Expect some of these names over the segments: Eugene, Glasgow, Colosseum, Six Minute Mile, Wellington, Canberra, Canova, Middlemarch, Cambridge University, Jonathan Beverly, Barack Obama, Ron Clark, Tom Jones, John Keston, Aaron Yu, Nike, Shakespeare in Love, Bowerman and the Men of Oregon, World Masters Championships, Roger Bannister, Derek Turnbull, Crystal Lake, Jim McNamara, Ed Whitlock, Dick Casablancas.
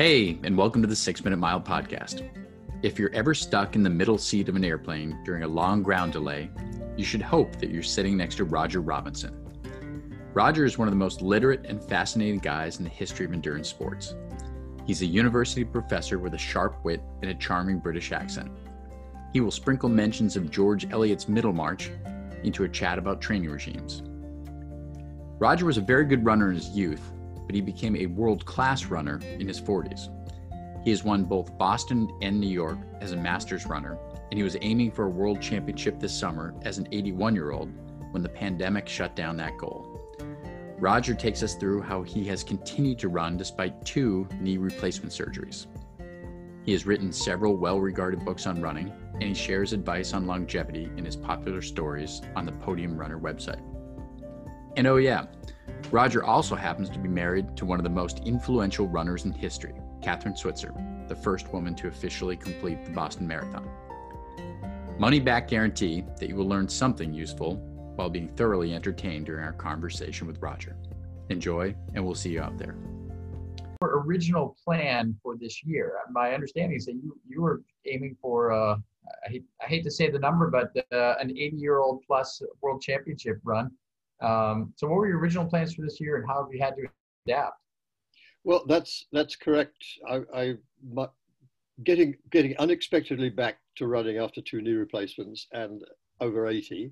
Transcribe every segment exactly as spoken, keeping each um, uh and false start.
Hey, and welcome to the Six Minute Mile podcast. If you're ever stuck in the middle seat of an airplane during a long ground delay, you should hope that you're sitting next to Roger Robinson. Roger is one of the most literate and fascinating guys in the history of endurance sports. He's a university professor with a sharp wit and a charming British accent. He will sprinkle mentions of George Eliot's Middlemarch into a chat about training regimes. Roger was a very good runner in his youth, but he became a world-class runner in his forties. He has won both Boston and New York as a Masters runner, and he was aiming for a world championship this summer as an eighty-one-year-old when the pandemic shut down that goal. Roger takes us through how he has continued to run despite two knee replacement surgeries. He has written several well-regarded books on running, and he shares advice on longevity in his popular stories on the Podium Runner website. And oh yeah, Roger also happens to be married to one of the most influential runners in history, Catherine Switzer, the first woman to officially complete the Boston Marathon. Money back guarantee that you will learn something useful while being thoroughly entertained during our conversation with Roger. Enjoy, and we'll see you out there. Your original plan for this year, my understanding is that you, you were aiming for, uh, I, hate, I hate to say the number, but uh, an eighty-year-old plus world championship run. Um, so what were your original plans for this year, and how have you had to adapt? Well, that's that's correct. I, I my, getting getting unexpectedly back to running after two knee replacements and over eighty,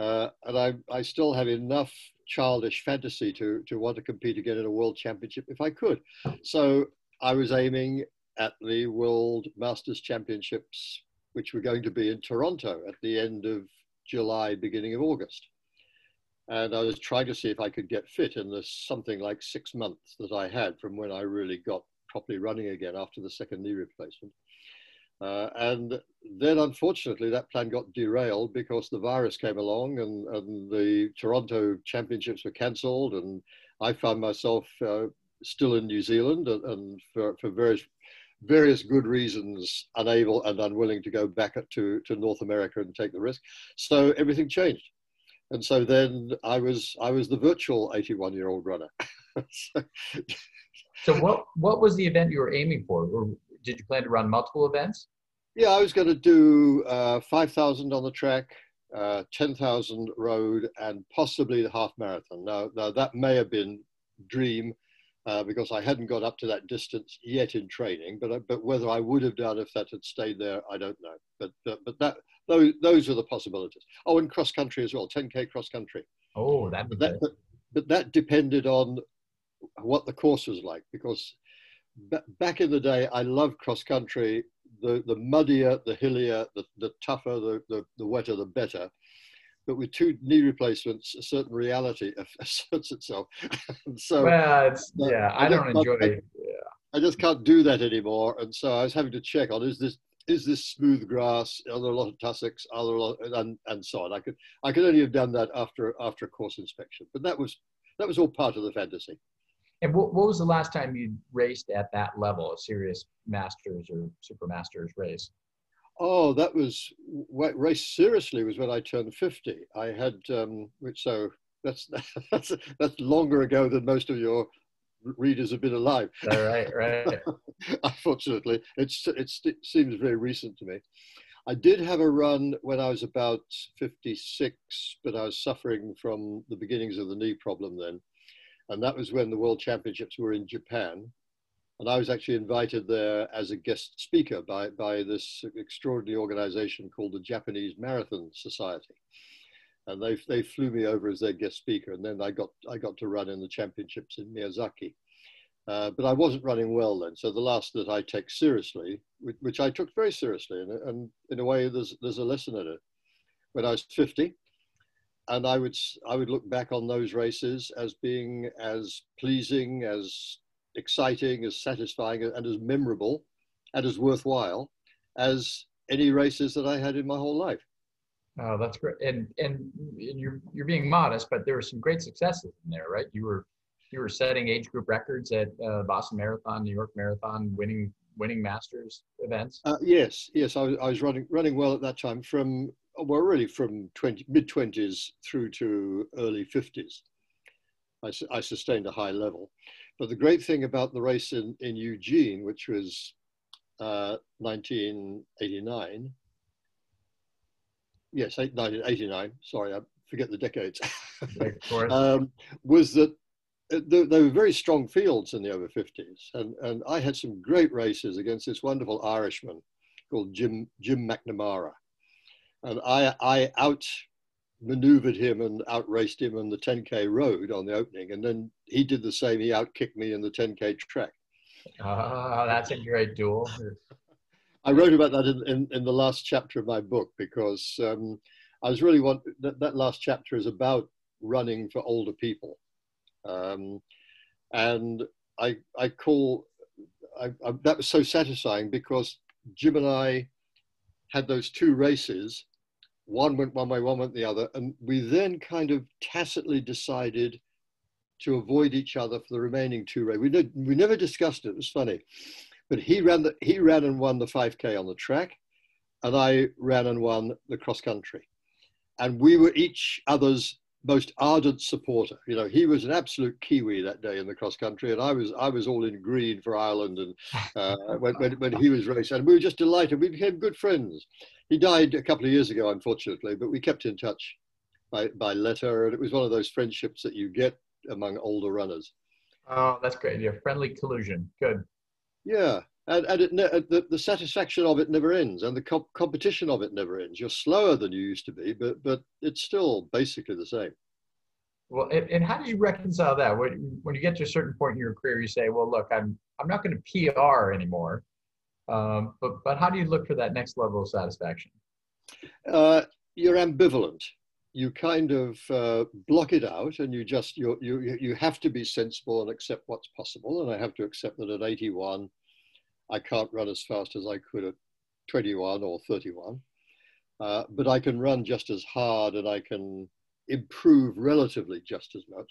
uh, and I I still have enough childish fantasy to to want to compete again in a world championship if I could. So I was aiming at the World Masters Championships, which were going to be in Toronto at the end of July, beginning of August. And I was trying to see if I could get fit in the something like six months that I had from when I really got properly running again after the second knee replacement. Uh, and then, unfortunately, that plan got derailed because the virus came along and, and the Toronto championships were cancelled. And I found myself uh, still in New Zealand and, and for, for various various good reasons, unable and unwilling to go back to, to North America and take the risk. So everything changed. And so then I was I was the virtual eighty-one-year-old runner. so, so what what was the event you were aiming for? Or did you plan to run multiple events? Yeah, I was going to do uh, five thousand on the track, uh, ten thousand road, and possibly the half marathon. Now, now that may have been dream uh, because I hadn't got up to that distance yet in training. But but whether I would have done if that had stayed there, I don't know. But uh, but that. Those, those are the possibilities. Oh, and cross-country as well, ten K cross-country. Oh, that would be good. But, but that depended on what the course was like, because b- back in the day, I loved cross-country. The, the muddier, the hillier, the, the tougher, the, the, the wetter, the better. But with two knee replacements, a certain reality asserts itself. so, well, it's, uh, yeah, I, I don't just, enjoy I, it. Yeah. I just can't do that anymore. And so I was having to check on, is this Is this smooth grass? Are there a lot of tussocks? Are there a lot, and and so on. I could I could only have done that after after a course inspection, but that was that was all part of the fantasy. And what what was the last time you raced at that level, a serious Masters or Super Masters race? Oh, that was what race seriously was when I turned fifty. I had um, which so that's that's that's longer ago than most of your readers have been alive. All right, right. Unfortunately, it's, it's, it seems very recent to me. I did have a run when I was about fifty-six, but I was suffering from the beginnings of the knee problem then. And that was when the World Championships were in Japan. And I was actually invited there as a guest speaker by, by this extraordinary organization called the Japanese Marathon Society. And they they flew me over as their guest speaker, and then I got I got to run in the championships in Miyazaki, uh, but I wasn't running well then. So the last that I take seriously, which, which I took very seriously, and, and in a way there's there's a lesson in it. When I was fifty, and I would I would look back on those races as being as pleasing, as exciting, as satisfying, and as memorable, and as worthwhile as any races that I had in my whole life. Oh, that's great, and and you're you're being modest, but there were some great successes in there, right? You were you were setting age group records at uh, Boston Marathon, New York Marathon, winning winning Masters events. Uh, yes, yes, I was, I was running running well at that time, from well, really from mid twenties through to early fifties. I, su- I sustained a high level, But the great thing about the race in, in Eugene, which was uh, nineteen eighty-nine, yes, nineteen eighty-nine, sorry, I forget the decades, um, was that there were very strong fields in the over fifties. And, and I had some great races against this wonderful Irishman called Jim, Jim McNamara. And I, I outmaneuvered him and outraced him on the ten K road on the opening. And then he did the same. He outkicked me in the ten K track. Oh, that's a great duel. I wrote about that in, in, in the last chapter of my book, because um, I was really want that, that last chapter is about running for older people. Um, and I, I call, I, I, that was so satisfying because Jim and I had those two races. One went one way, one went the other. And we then kind of tacitly decided to avoid each other for the remaining two races. We, did, we never discussed it, it was funny. But he ran, the, he ran and won the five K on the track, and I ran and won the cross country. And we were each other's most ardent supporter. You know, he was an absolute Kiwi that day in the cross country, and I was I was all in green for Ireland, and uh, when, when, when he was racing, and we were just delighted. We became good friends. He died a couple of years ago, unfortunately, but we kept in touch by, by letter, and it was one of those friendships that you get among older runners. Oh, that's great. Your friendly collusion. Good. Yeah, and, and it ne the, the satisfaction of it never ends, and the comp competition of it never ends. You're slower than you used to be, but, but it's still basically the same. Well, and, and how do you reconcile that? When, when you get to a certain point in your career, you say, well, look, I'm, I'm not going to P R anymore, um, but, but how do you look for that next level of satisfaction? Uh, you're ambivalent. You kind of uh, block it out, and you just you you you have to be sensible and accept what's possible. And I have to accept that at eighty-one, I can't run as fast as I could at twenty-one or thirty-one, uh, but I can run just as hard, and I can improve relatively just as much.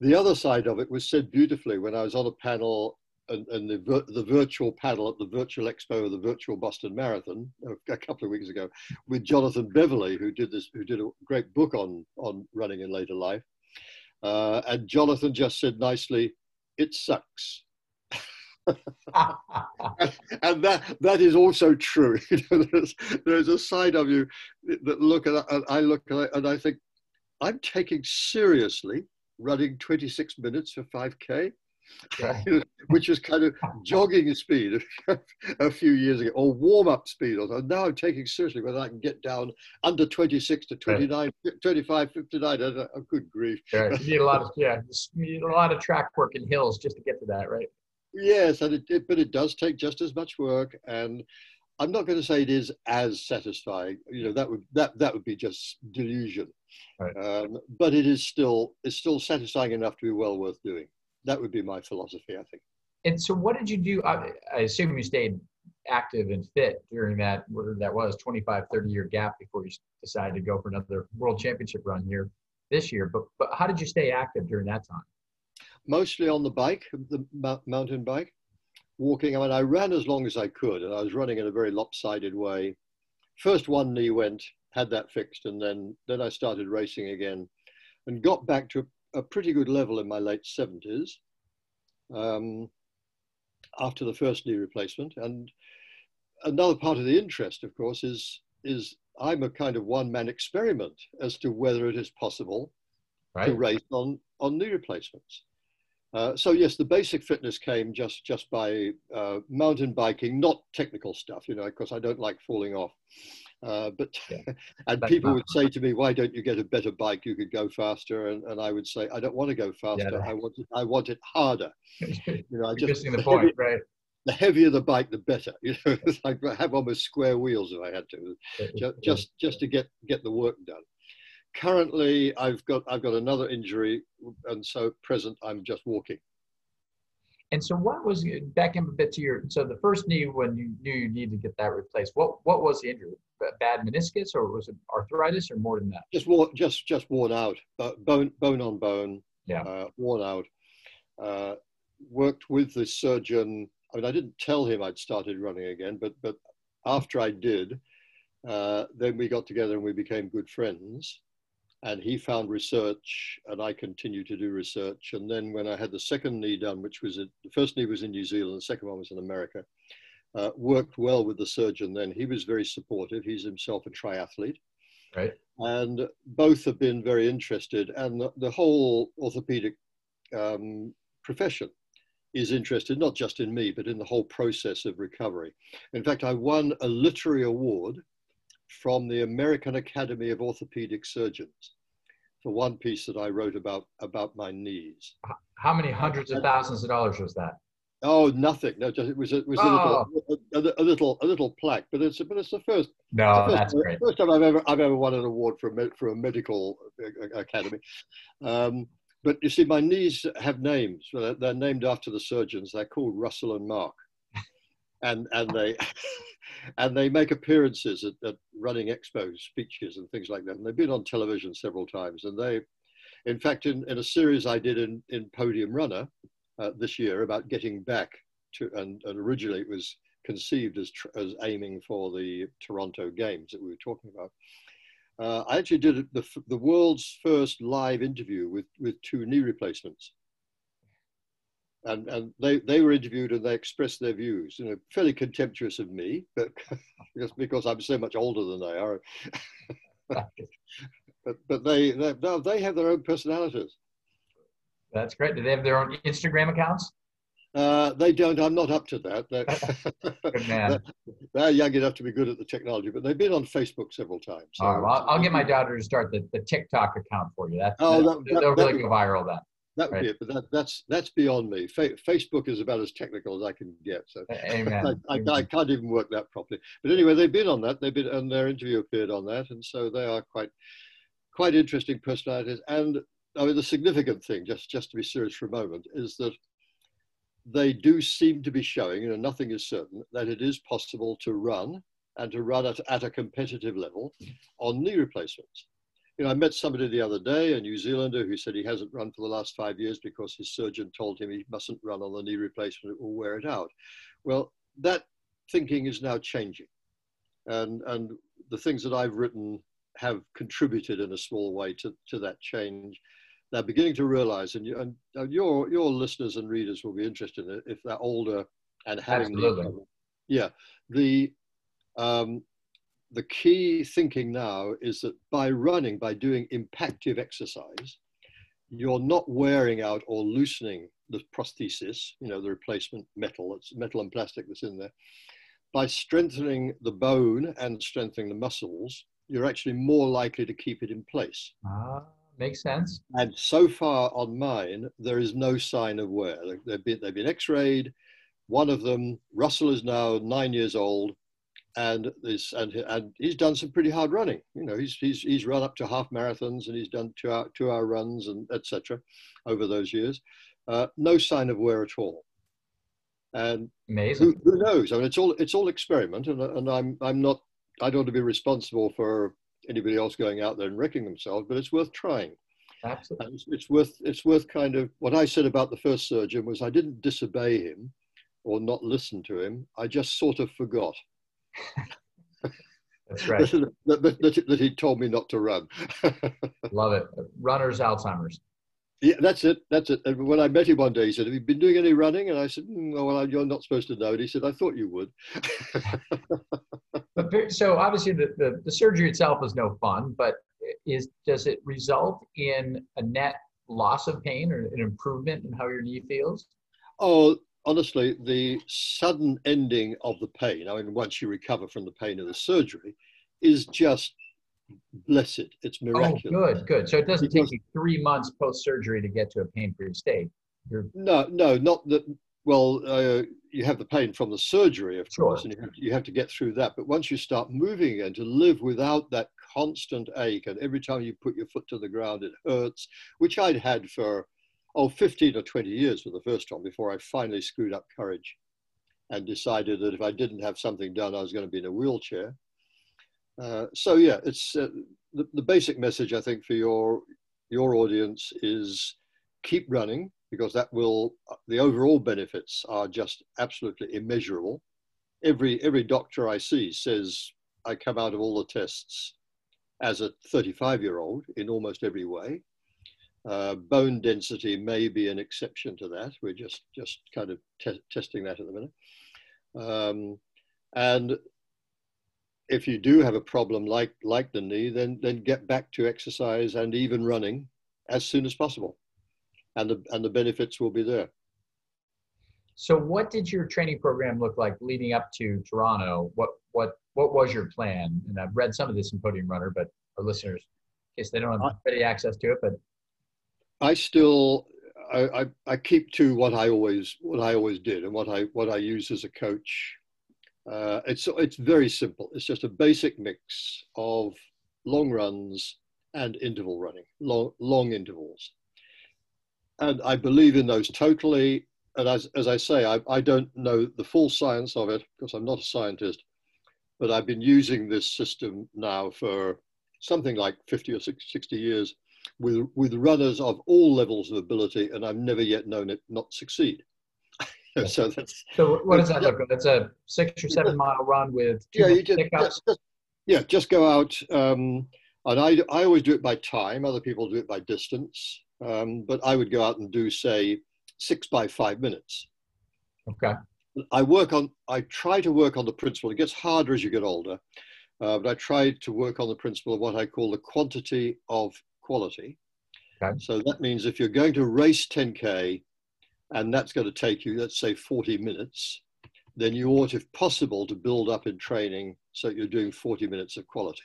The other side of it was said beautifully when I was on a panel, and, and the vir the virtual panel at the virtual expo of the virtual Boston Marathon a couple of weeks ago with Jonathan Beverly, who did this, who did a great book on on running in later life, uh, and Jonathan just said nicely, "It sucks," and, and that that is also true. You know, there's there's a side of you that look at, and I look at, and I think I'm taking seriously running twenty-six minutes for five K. Yeah. Which is kind of jogging speed a few years ago, or warm-up speed. Or now I'm taking seriously whether I can get down under twenty-six to twenty-nine, right. twenty-five, fifty-nine. Oh, good grief! Right. You need a lot of yeah, you need a lot of track work in hills just to get to that, right? Yes, and it, it but it does take just as much work, and I'm not going to say it is as satisfying. You know, that would that that would be just delusion. Right. Um, but it is still it's still satisfying enough to be well worth doing. That would be my philosophy, I think. And so what did you do? I, I assume you stayed active and fit during that, whatever that was, twenty-five, thirty year gap before you decided to go for another world championship run here this year. But, but how did you stay active during that time? Mostly on the bike, the mountain bike, walking. I mean, I ran as long as I could, and I was running in a very lopsided way. First one knee went, had that fixed, and then, then I started racing again and got back to a pretty good level in my late seventies um, after the first knee replacement. And another part of the interest, of course, is, is I'm a kind of one-man experiment as to whether it is possible right. to race on, on knee replacements. Uh, so yes, the basic fitness came just, just by uh, mountain biking, not technical stuff, you know, because I don't like falling off. Uh, but yeah. and but people would say to me, "Why don't you get a better bike? You could go faster." And, and I would say, "I don't want to go faster. Yeah, right. I want it. I want it harder." You know, I just missing the, the point, heavier, right? The heavier the bike, the better. You know, I have almost square wheels if I had to, just just, just to get get the work done. Currently, I've got I've got another injury, and so at present I'm just walking. And so what was, back in a bit to your, so the first knee when you knew you needed to get that replaced, what, what was the injury? Bad meniscus, or was it arthritis, or more than that? Just worn, just, just worn out, uh, bone, bone on bone, yeah. uh, worn out. Uh, worked with the surgeon. I mean, I didn't tell him I'd started running again, but, but after I did, uh, then we got together and we became good friends. and he found research, and I continued to do research. And then when I had the second knee done, which was, a, the first knee was in New Zealand, the second one was in America, uh, worked well with the surgeon then. He was very supportive. He's himself a triathlete. Right. And both have been very interested. And the, the whole orthopedic um, profession is interested, not just in me, but in the whole process of recovery. In fact, I won a literary award from the American Academy of Orthopedic Surgeons for one piece that I wrote about, about my knees. How many hundreds of thousands of dollars was that? Oh, nothing. No, just, it was, it was oh. a, little, a, a little, a little plaque, but it's, but it's the first. No, the first, that's great. First time I've ever, I've ever won an award for a, med, for a medical academy. Um, but you see, my knees have names. They're named after the surgeons. They're called Russell and Mark, and and they, and they make appearances at, at running expos, speeches, and things like that. And they've been on television several times. And they, in fact, in, in a series I did in in Podium Runner. Uh, this year about getting back to, and, and originally it was conceived as, tr as aiming for the Toronto Games that we were talking about. Uh, I actually did the, the world's first live interview with, with two knee replacements. And, and they, they were interviewed and they expressed their views, you know, fairly contemptuous of me, but just because I'm so much older than they are. but but they, they, no, they have their own personalities. That's great. Do they have their own Instagram accounts? Uh, they don't. I'm not up to that. They're, good man. They're, they're young enough to be good at the technology, but they've been on Facebook several times. So. All right, well, I'll get my daughter to start the, the TikTok account for you. That's, oh, that, that, they'll that, really that, go viral then. That would right? be it, but that, that's, that's beyond me. Fa Facebook is about as technical as I can get. So Amen. I, I, I can't even work that properly. But anyway, they've been on that. They've been, and their interview appeared on that. And so they are quite, quite interesting personalities. And I mean, the significant thing, just, just to be serious for a moment, is that they do seem to be showing, you know, nothing is certain, that it is possible to run and to run at, at a competitive level on knee replacements. You know, I met somebody the other day, a New Zealander, who said he hasn't run for the last five years because his surgeon told him he mustn't run on the knee replacement, it will wear it out. Well, that thinking is now changing. And, and the things that I've written have contributed in a small way to, to that change. They're beginning to realize, and, you, and, and your your listeners and readers will be interested in it if they're older and having the, yeah, the um, the key thinking now is that by running, by doing impactive exercise, you're not wearing out or loosening the prosthesis, you know, the replacement metal, it's metal and plastic that's in there. By strengthening the bone and strengthening the muscles, you're actually more likely to keep it in place. Ah. Makes sense. And so far on mine, there is no sign of wear. They've been, they've been x-rayed. One of them, Russell, is now nine years old, and this and, and he's done some pretty hard running. You know, he's he's he's run up to half marathons, and he's done two hour two hour runs and et cetera over those years. Uh, no sign of wear at all. And amazing. Who, who knows? I mean, it's all it's all experiment, and and I'm I'm not I don't want to be responsible for anybody else going out there and wrecking themselves, but it's worth trying. Absolutely. And it's, it's worth, it's worth kind of, what I said about the first surgeon was I didn't disobey him or not listen to him. I just sort of forgot. That's right. that, that, that, that he told me not to run. Love it. Runner's Alzheimer's. Yeah, that's it. That's it. And when I met him one day, he said, "Have you been doing any running?" And I said, mm, "Well, you're not supposed to know." And he said, "I thought you would." But, so obviously, the, the the surgery itself is no fun, but is does it result in a net loss of pain or an improvement in how your knee feels? Oh, honestly, the sudden ending of the pain. I mean, once you recover from the pain of the surgery, is just blessed. It's miraculous. Oh, good, good. So it doesn't because, take you three months post-surgery to get to a pain-free state. You're... No, no, not that. Well, uh, you have the pain from the surgery, of sure. course, and you have, to, you have to get through that. But once you start moving again, to live without that constant ache, and every time you put your foot to the ground, it hurts, which I'd had for, oh, fifteen or twenty years for the first time before I finally screwed up courage and decided that if I didn't have something done, I was going to be in a wheelchair. Uh, so yeah, it's uh, the, the basic message I think for your your audience is keep running, because that will the overall benefits are just absolutely immeasurable. Every every doctor I see says I come out of all the tests as a thirty-five-year-old in almost every way. Uh, bone density may be an exception to that. We're just, just kind of te testing that at the minute. Um, and if you do have a problem like, like the knee, then, then get back to exercise and even running as soon as possible. And the, and the benefits will be there. So what did your training program look like leading up to Toronto? What, what, what was your plan? And I've read some of this in Podium Runner, but our listeners, in case they don't have ready access to it, but. I still, I, I, I keep to what I always, what I always did and what I, what I use as a coach. Uh, it's, it's very simple. It's just a basic mix of long runs and interval running, long, long intervals. And I believe in those totally. And as, as I say, I, I don't know the full science of it because I'm not a scientist, but I've been using this system now for something like fifty or sixty years with, with runners of all levels of ability, and I've never yet known it not succeed. so, that's, so what does that look like? That's a six or seven mile run with two yeah, you just, just, just, yeah, just go out. Um, and I, I always do it by time. Other people do it by distance. Um, but I would go out and do, say, six by five minutes. Okay. I work on, I try to work on the principle. It gets harder as you get older, uh, but I try to work on the principle of what I call the quantity of quality. Okay. So that means if you're going to race ten K and that's going to take you, let's say forty minutes, then you ought, if possible, to build up in training so that you're doing forty minutes of quality.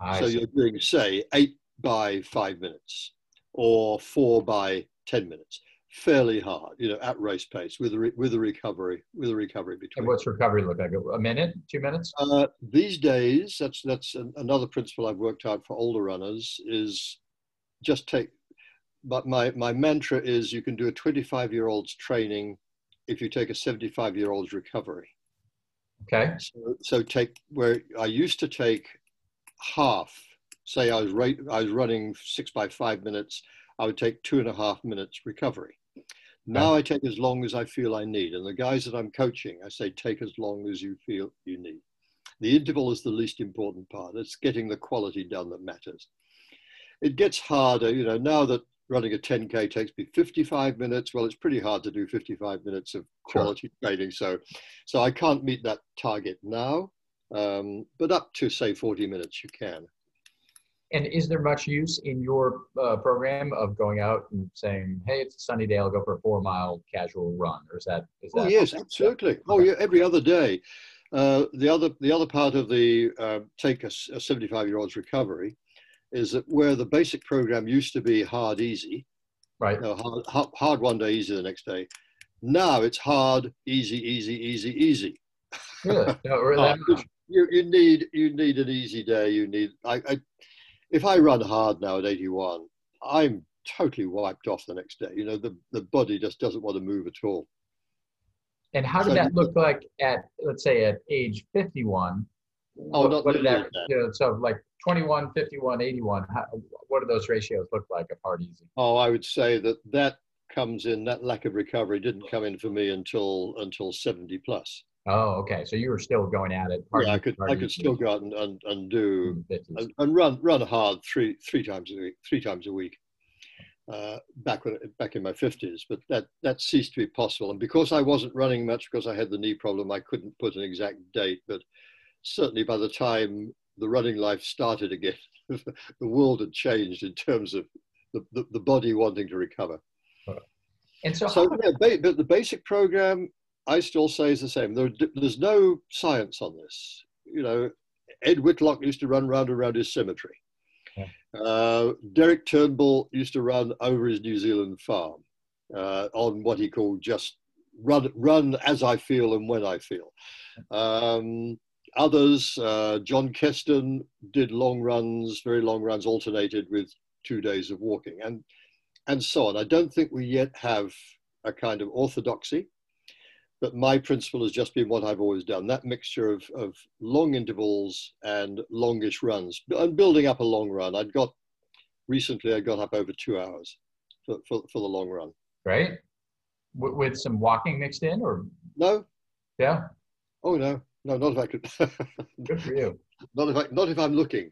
I so see. You're doing, say, eight by five minutes or four by ten minutes. Fairly hard, you know, at race pace with a re with a recovery with a recovery between. And what's recovery look like? A minute, two minutes? Uh, these days, that's that's an, another principle I've worked out for older runners is just take. But my my mantra is you can do a twenty-five-year-old's training if you take a seventy-five-year-old's recovery. Okay. So, so take where I used to take half. Say I was right, I was running six by five minutes. I would take two and a half minutes recovery. Now I take as long as I feel I need. And the guys that I'm coaching, I say, take as long as you feel you need. The interval is the least important part. It's getting the quality done that matters. It gets harder, you know, now that running a ten K takes me fifty-five minutes. Well, it's pretty hard to do fifty-five minutes of quality sure. training. So, so I can't meet that target now, um, but up to say forty minutes you can. And is there much use in your uh, program of going out and saying, hey, it's a sunny day, I'll go for a four mile casual run? Or is that? Is that oh, yes, absolutely. That? Oh, yeah, every other day. Uh, the, other, the other part of the uh, take a seventy-five-year-old's recovery is that where the basic program used to be hard, easy. Right. You know, hard, hard one day, easy the next day. Now it's hard, easy, easy, easy, easy. Really? No, really? you, you, need, you need an easy day. You need... I, I, If I run hard now at eighty-one, I'm totally wiped off the next day. You know, the, the body just doesn't want to move at all. And how did so, that look like at, let's say, at age fifty-one? Oh, what, not what did that, that. You know, so like twenty-one, fifty-one, eighty-one, how, what do those ratios look like of hard easy? Oh, I would say that that comes in, that lack of recovery didn't come in for me until, until seventy plus. Oh, okay. So you were still going at it. Hard, yeah, I could, I could still go out and, and, and do and, and run run hard three three times a week, three times a week. Uh, back when back in my fifties, but that that ceased to be possible. And because I wasn't running much, because I had the knee problem, I couldn't put an exact date. But certainly by the time the running life started again, the world had changed in terms of the the, the body wanting to recover. Right. And so, so yeah, ba but the basic program, I still say it's the same. There, there's no science on this. You know, Ed Whitlock used to run round and round his cemetery. Yeah. Uh, Derek Turnbull used to run over his New Zealand farm uh, on what he called just run, run as I feel and when I feel. Um, others, uh, John Keston did long runs, very long runs, alternated with two days of walking and, and so on. I don't think we yet have a kind of orthodoxy. But my principle has just been what I've always done, that mixture of, of long intervals and longish runs. I'm building up a long run. I'd got, recently I got up over two hours for, for, for the long run. Right? W with some walking mixed in or? No. Yeah? Oh, no. No, not if I could. Good for you. Not if, I, not if I'm looking.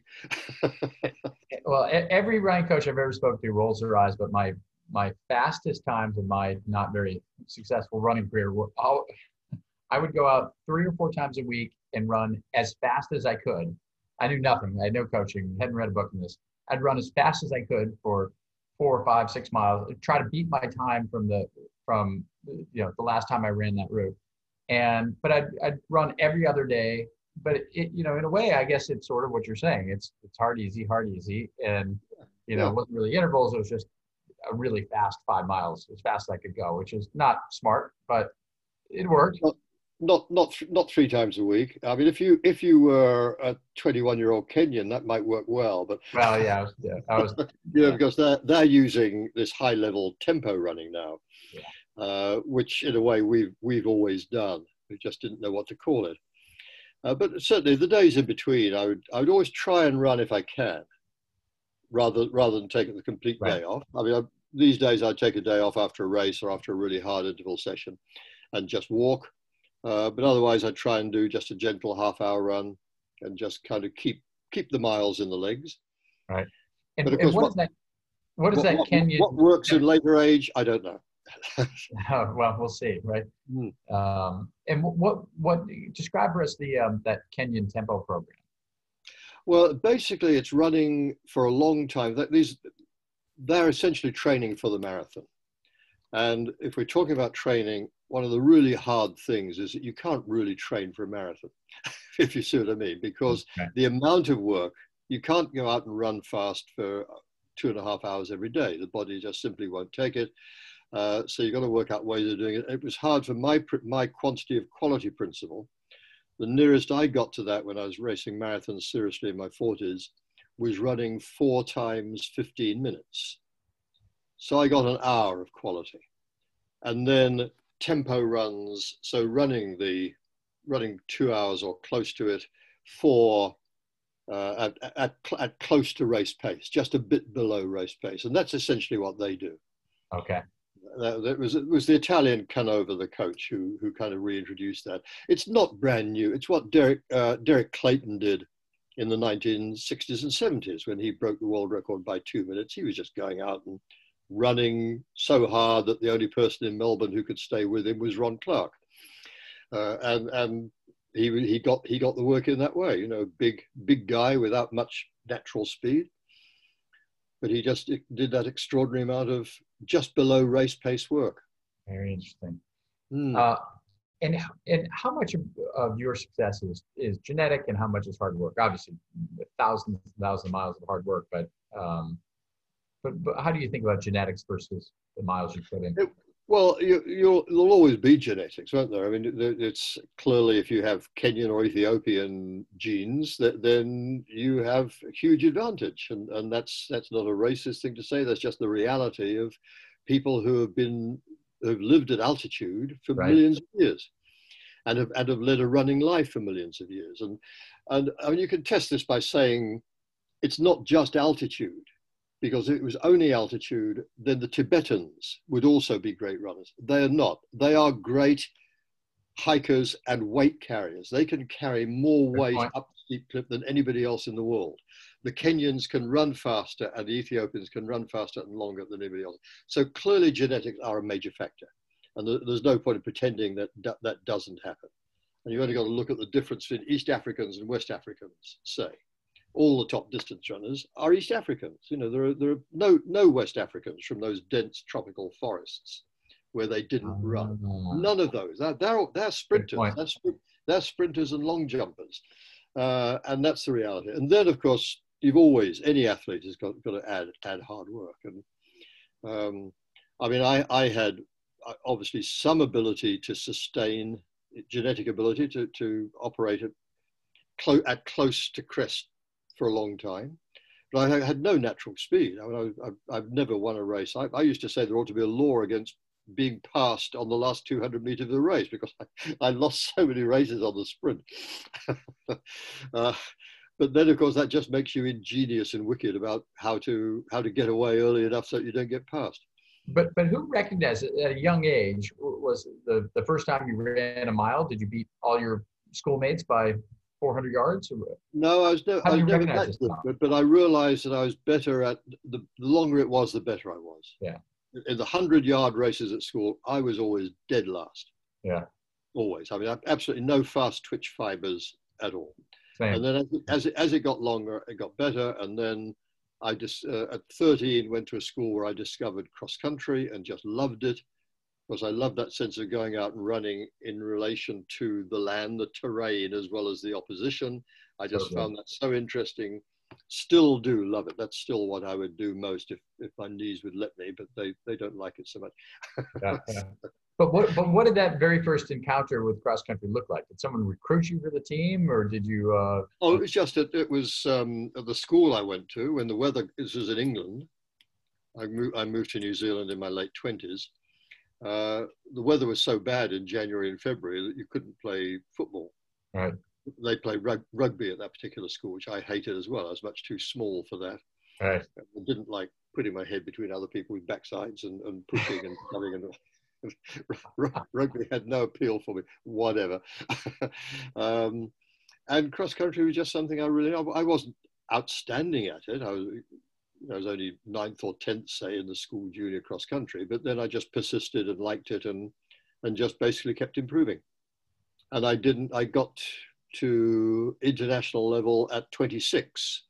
Well, every running coach I've ever spoken to rolls their eyes, but my my fastest times in my not very successful running career were all, I would go out three or four times a week and run as fast as I could. I knew nothing. I had no coaching, hadn't read a book on this. I'd run as fast as I could for four or five, six miles, I'd try to beat my time from the from you know the last time I ran that route. And but I'd I'd run every other day. But it, you know, in a way, I guess it's sort of what you're saying. It's it's hard, easy, hard, easy, and you know, yeah. It wasn't really intervals. It was just a really fast five miles, as fast as I could go, which is not smart, but it worked. Not not not, th not three times a week. I mean, if you if you were a twenty-one-year-old Kenyan, that might work well. But well, yeah, I was, yeah, I was, you know, yeah. Because they're they're using this high-level tempo running now, yeah. uh, which in a way we've we've always done. We just didn't know what to call it. Uh, but certainly the days in between, I would, I would always try and run if I can, rather, rather than take the complete right. day off. I mean, I, these days I take a day off after a race or after a really hard interval session and just walk. Uh, but otherwise I try and do just a gentle half hour run and just kind of keep, keep the miles in the legs. Right. And, but of and course, what, what is that, what is what, that what, Kenyan? What works in later age, I don't know. Oh, well, we'll see, right? Mm. Um, and what what describe for us the um, that Kenyan tempo program? Well, basically, it's running for a long time. That these they're essentially training for the marathon. And if we're talking about training, one of the really hard things is that you can't really train for a marathon, if you see what I mean, because okay. the amount of work, you can't go out and run fast for two and a half hours every day. The body just simply won't take it. Uh, so you've got to work out ways of doing it. It was hard for my, my quantity of quality principle. The nearest I got to that when I was racing marathons seriously in my forties was running four times fifteen minutes. So I got an hour of quality. And then tempo runs, so running, the, running two hours or close to it for uh, at, at, at close to race pace, just a bit below race pace. And that's essentially what they do. Okay. Uh, that was, it was the Italian Canova, the coach, who, who kind of reintroduced that. It's not brand new. It's what Derek, uh, Derek Clayton did in the nineteen sixties and seventies when he broke the world record by two minutes. He was just going out and running so hard that the only person in Melbourne who could stay with him was Ron Clark. Uh, and and he, he, got, he got the work in that way, you know, big, big guy without much natural speed. But he just did that extraordinary amount of just below race pace work. Very interesting. Mm. Uh, and and how much of, of your success is, is genetic, and how much is hard work? Obviously, thousands and thousands of miles of hard work. But um, but, but how do you think about genetics versus the miles you put in? It, well, you, you'll there'll always be genetics, won't there? I mean, it's clearly if you have Kenyan or Ethiopian genes, that then you have a huge advantage, and and that's that's not a racist thing to say. That's just the reality of people who have been have lived at altitude for right. millions of years, and have and have led a running life for millions of years. And and I mean, you can test this by saying it's not just altitude. Because if it was only altitude, then the Tibetans would also be great runners. They are not. They are great hikers and weight carriers. They can carry more Good weight point. up the steep cliff than anybody else in the world. The Kenyans can run faster, and the Ethiopians can run faster and longer than anybody else. So clearly genetics are a major factor. And th there's no point in pretending that that doesn't happen. And you've only got to look at the difference between East Africans and West Africans, say. All the top distance runners are East Africans. You know, there are, there are no, no West Africans from those dense tropical forests where they didn't run. None of those. They're, they're, they're sprinters. They're, they're sprinters and long jumpers. Uh, and that's the reality. And then, of course, you've always, any athlete has got, got to add, add hard work. And um, I mean, I, I had obviously some ability to sustain, genetic ability to, to operate at, clo at close to crest for a long time, but I had no natural speed. I mean, I, I, I've never won a race. I, I used to say there ought to be a law against being passed on the last two hundred meters of the race, because I, I lost so many races on the sprint. uh, but then, of course, that just makes you ingenious and wicked about how to how to get away early enough so that you don't get passed. But but who recognized it at a young age? Was the the first time you ran a mile? Did you beat all your schoolmates by four hundred yards? Or no, I was never, I never it, but, but I realized that I was better at, the, the longer it was, the better I was. Yeah. In the hundred-yard races at school, I was always dead last. Yeah. Always. I mean, absolutely no fast twitch fibers at all. Same. And then as it, as, it, as it got longer, it got better. And then I just, uh, at thirteen, went to a school where I discovered cross-country and just loved it. Because I love that sense of going out and running in relation to the land, the terrain, as well as the opposition. I just okay. found that so interesting. Still do love it. That's still what I would do most if, if my knees would let me, but they, they don't like it so much. yeah, yeah. But, what, but what did that very first encounter with cross-country look like? Did someone recruit you for the team, or did you? Uh... Oh, it was just that it was um, at the school I went to when the weather, this was in England. I moved, I moved to New Zealand in my late twenties. Uh, the weather was so bad in January and February that you couldn't play football. Right. They played rug rugby at that particular school, which I hated as well. I was much too small for that. Right. I didn't like putting my head between other people with backsides and, and pushing and coming. And rugby had no appeal for me, whatever. um, and cross-country was just something I really, I wasn't outstanding at it. I was... I was only ninth or tenth, say, in the school junior cross country, but then I just persisted and liked it, and and just basically kept improving. And I didn't. I got to international level at twenty-six.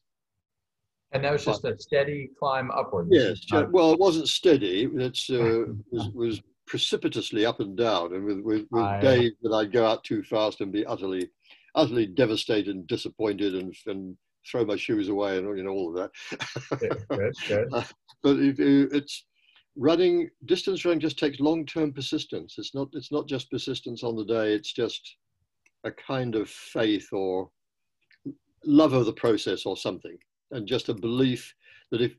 And that was just but, a steady climb upward. Yes. Not... Well, it wasn't steady. It's uh, was, was precipitously up and down, and with with, with I... days that I'd go out too fast and be utterly, utterly devastated and disappointed and and. Throw my shoes away and you know all of that. good, good. Uh, but it, it's running, distance running just takes long-term persistence. It's not, it's not just persistence on the day. It's just a kind of faith or love of the process or something. And just a belief that if,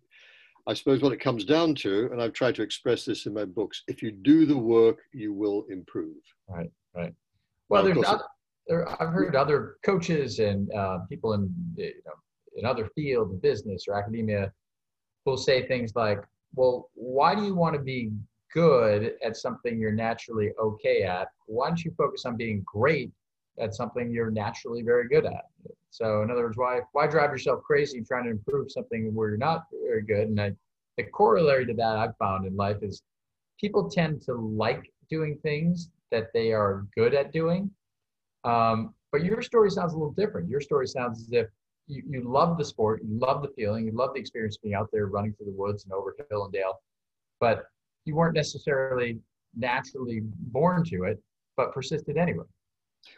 I suppose what it comes down to, and I've tried to express this in my books, if you do the work, you will improve. Right, right. Well, there's not. There, I've heard other coaches and uh, people in you know, in other fields, business or academia, will say things like, well, why do you want to be good at something you're naturally okay at? Why don't you focus on being great at something you're naturally very good at? So in other words, why why drive yourself crazy trying to improve something where you're not very good? And I, the corollary to that I've found in life is people tend to like doing things that they are good at doing. Um, but your story sounds a little different. Your story sounds as if you, you love the sport, you love the feeling, you love the experience of being out there running through the woods and over hill and dale, but you weren't necessarily naturally born to it, but persisted anyway.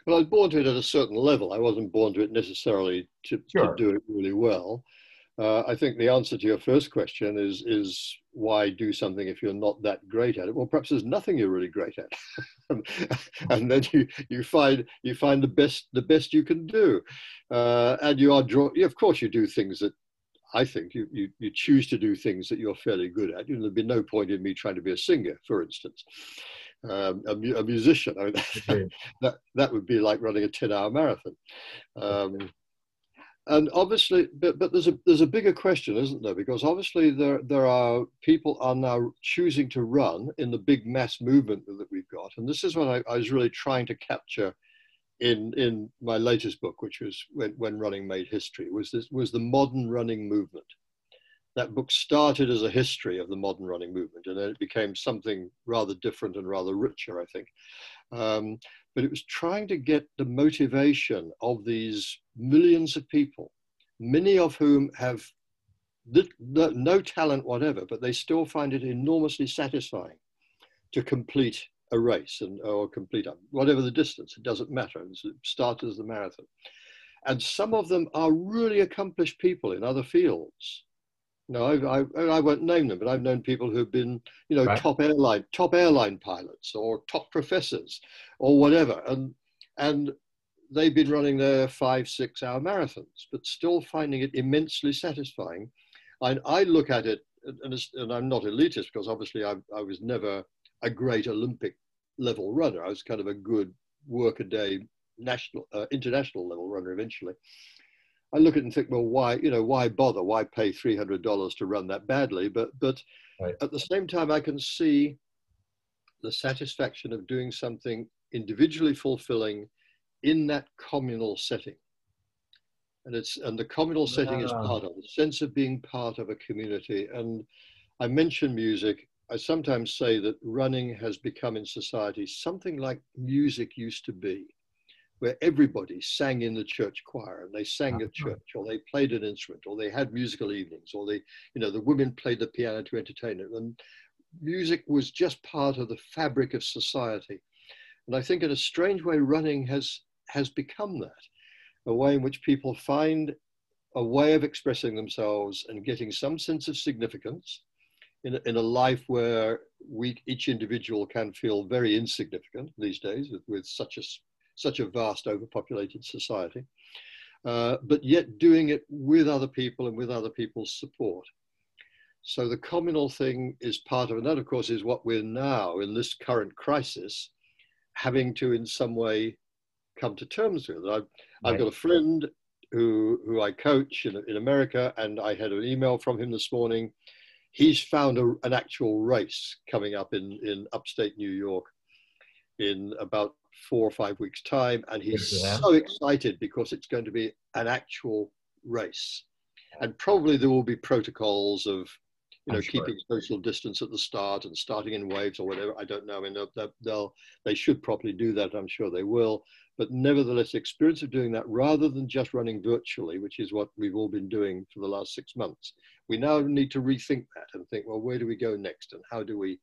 Well, I was born to it at a certain level. I wasn't born to it necessarily to, sure. to do it really well. Uh, I think the answer to your first question is, is why do something if you're not that great at it? Well, perhaps there's nothing you're really great at. And then you, you find, you find the best, the best you can do. Uh, and you are, draw of course you do things that I think you, you, you choose to do things that you're fairly good at. You know, there'd be no point in me trying to be a singer, for instance. Um, a, mu a musician, I mean, that, that, that would be like running a ten hour marathon. Um, And obviously, but, but there's a there's a bigger question, isn't there? Because obviously there there are people are now choosing to run in the big mass movement that we've got, and this is what I, I was really trying to capture in in my latest book, which was when, when Running Made History, was this was the modern running movement. That book started as a history of the modern running movement, and then it became something rather different and rather richer, I think. Um, But it was trying to get the motivation of these millions of people, many of whom have no talent whatever, but they still find it enormously satisfying to complete a race and or complete whatever the distance. It doesn't matter. It's started as the marathon, and some of them are really accomplished people in other fields. No, I, I, I won't name them, but I've known people who've been, you know, right. top airline, top airline pilots or top professors or whatever. And, and they've been running their five, six hour marathons, but still finding it immensely satisfying. And I look at it, and, it's, and I'm not elitist because obviously I, I was never a great Olympic level runner. I was kind of a good work-a-day national, uh, international level runner eventually. I look at it and think, well, why, you know, why bother? Why pay three hundred dollars to run that badly? But, but right. at the same time, I can see the satisfaction of doing something individually fulfilling in that communal setting. and it's and the communal setting yeah. is part of the sense of being part of a community. And I mention music. I sometimes say that running has become in society something like music used to be, where everybody sang in the church choir, and they sang at church, or they played an instrument, or they had musical evenings, or they, you know, the women played the piano to entertain it. And music was just part of the fabric of society. And I think in a strange way, running has, has become that, a way in which people find a way of expressing themselves and getting some sense of significance in a, in a life where we, each individual can feel very insignificant these days with, with such a such a vast overpopulated society, uh, but yet doing it with other people and with other people's support. So the communal thing is part of, and that of course is what we're now in this current crisis, having to in some way come to terms with. I've, I've got a friend who, who I coach in, in America, and I had an email from him this morning. He's found a, an actual race coming up in, in upstate New York in about four or five weeks time, and he's yeah. so excited because it's going to be an actual race, and probably there will be protocols of, you know, I'm keeping sure. social distance at the start and starting in waves or whatever. I don't know. I mean, they'll, they'll they should probably do that. I'm sure they will. But nevertheless, the experience of doing that rather than just running virtually, which is what we've all been doing for the last six months, we now need to rethink that and think, well, where do we go next, and how do we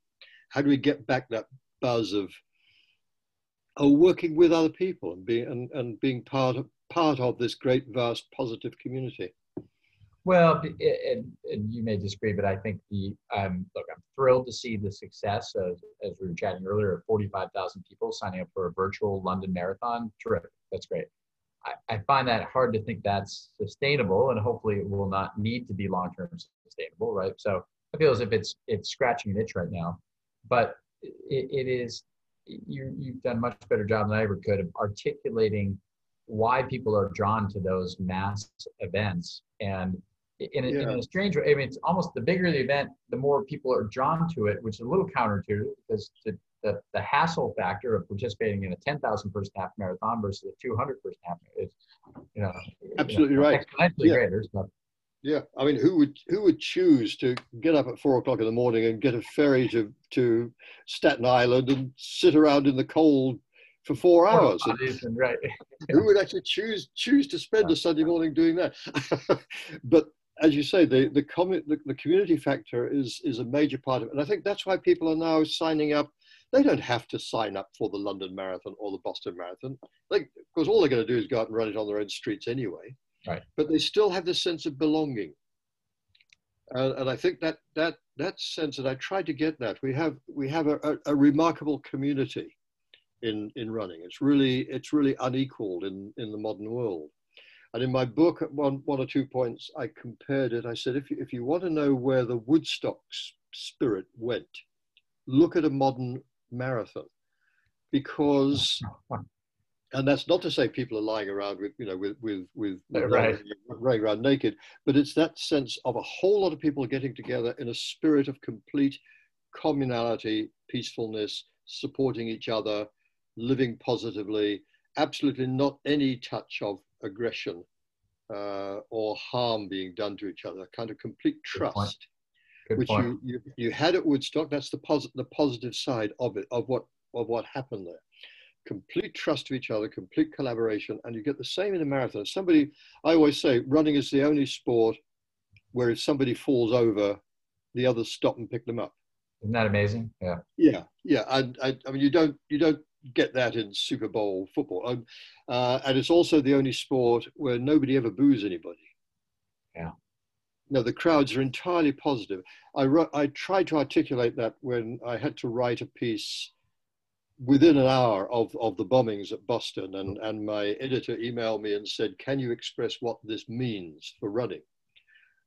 how do we get back that buzz of are working with other people and being and, and being part of part of this great vast positive community. Well, and, and you may disagree, but I think the um, look, I'm thrilled to see the success of, as we were chatting earlier, of forty-five thousand people signing up for a virtual London Marathon. Terrific, that's great. I, I find that hard to think that's sustainable, and hopefully it will not need to be long term sustainable, right? So I feel as if it's it's scratching an itch right now, but it, it is. You, you've done a much better job than I ever could of articulating why people are drawn to those mass events. And in a, yeah. in a strange way, I mean, it's almost the bigger the event, the more people are drawn to it, which is a little counterintuitive because the, the, the hassle factor of participating in a ten thousand person half marathon versus a two hundred person half marathon is, you know, absolutely you know, right. exponentially yeah. greater stuff. Yeah, I mean, who would who would choose to get up at four o'clock in the morning and get a ferry to to Staten Island and sit around in the cold for four hours? Oh, and, right. Who would actually choose choose to spend a Sunday morning doing that? But as you say, the the, com the the community factor is is a major part of it, and I think that's why people are now signing up. They don't have to sign up for the London Marathon or the Boston Marathon, like, because all they're going to do is go out and run it on their own streets anyway. Right. But they still have this sense of belonging, uh, and I think that that that sense that I try to get that we have we have a, a, a remarkable community in in running. It's really it's really unequaled in in the modern world. And in my book, at one one or two points, I compared it. I said, if you, if you want to know where the Woodstock spirit went, look at a modern marathon, because. And that's not to say people are lying around with, you know, with, with, with right. running around naked, but it's that sense of a whole lot of people getting together in a spirit of complete communality, peacefulness, supporting each other, living positively, absolutely not any touch of aggression uh, or harm being done to each other, a kind of complete trust, Good Good which you, you, you had at Woodstock. That's the, pos the positive side of it, of what, of what happened there. Complete trust of each other, complete collaboration, and you get the same in a marathon. Somebody, I always say, running is the only sport where if somebody falls over, the others stop and pick them up. Isn't that amazing? Yeah. Yeah, yeah. I, I, I mean, you don't, you don't get that in Super Bowl football, um, uh, and it's also the only sport where nobody ever boos anybody. Yeah. No, the crowds are entirely positive. I, I tried to articulate that when I had to write a piece within an hour of, of the bombings at Boston, and, and my editor emailed me and said, can you express what this means for running?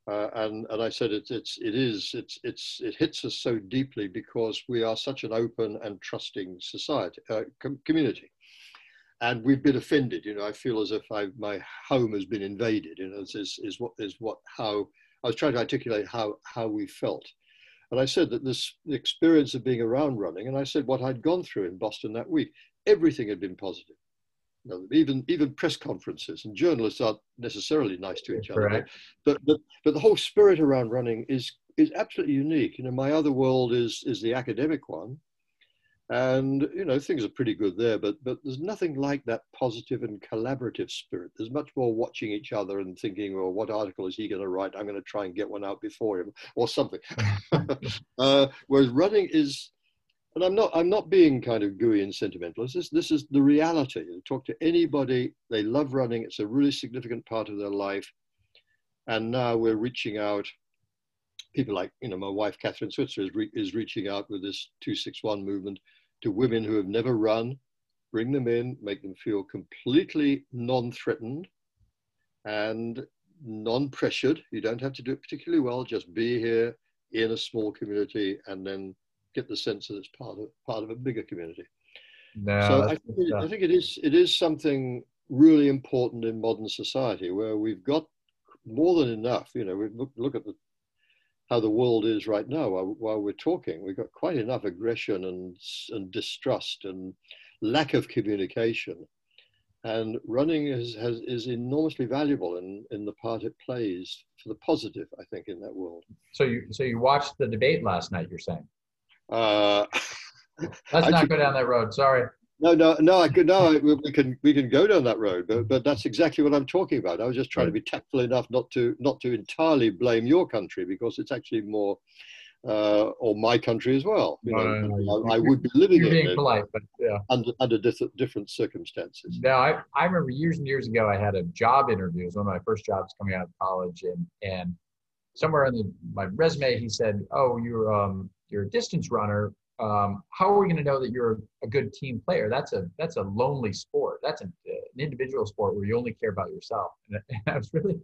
Uh, and, and I said, it, it's, it is, it's, it's, it hits us so deeply because we are such an open and trusting society, uh, com community. And we've been offended, you know, I feel as if I, my home has been invaded, you know, is, is, is what, is what, how, I was trying to articulate how, how we felt. And I said that this the experience of being around running, and I said what I'd gone through in Boston that week, everything had been positive. You know, even even press conferences and journalists aren't necessarily nice to each other. Right. But but but the whole spirit around running is is absolutely unique. You know, my other world is is the academic one, and you know things are pretty good there. But but there's nothing like that positive and collaborative spirit. There's much more watching each other and thinking, well, what article is he going to write? I'm going to try and get one out before him or something. uh, whereas running is. And I'm not, I'm not being kind of gooey and sentimentalist. This, this is the reality. You talk to anybody, they love running. It's a really significant part of their life. And now we're reaching out. People like, you know, my wife, Catherine Switzer, is, re is reaching out with this two six one movement to women who have never run, bring them in, make them feel completely non-threatened and non-pressured. You don't have to do it particularly well. Just be here in a small community and then get the sense that it's part of part of a bigger community. No, so I think, it, I think it is it is something really important in modern society where we've got more than enough. You know, we look look at the, how the world is right now. While, while we're talking, we've got quite enough aggression and and distrust and lack of communication. And running is has, is enormously valuable in in the part it plays for the positive. I think in that world. So you so you watched the debate last night. You're saying. Uh, Let's I not could, go down that road. Sorry. No, no, no. I could no. I, we can we can go down that road, but but that's exactly what I'm talking about. I was just trying to be tactful enough not to not to entirely blame your country because it's actually more, uh, or my country as well. You no, know, no, no, I, I would be living you're in being it polite, but yeah. under under different circumstances. No, I I remember years and years ago I had a job interview. It was one of my first jobs coming out of college, and and somewhere on the, my resume he said, "Oh, you're um." you're a distance runner, um, how are we gonna know that you're a good team player? That's a that's a lonely sport. That's a, an individual sport where you only care about yourself. And I was really,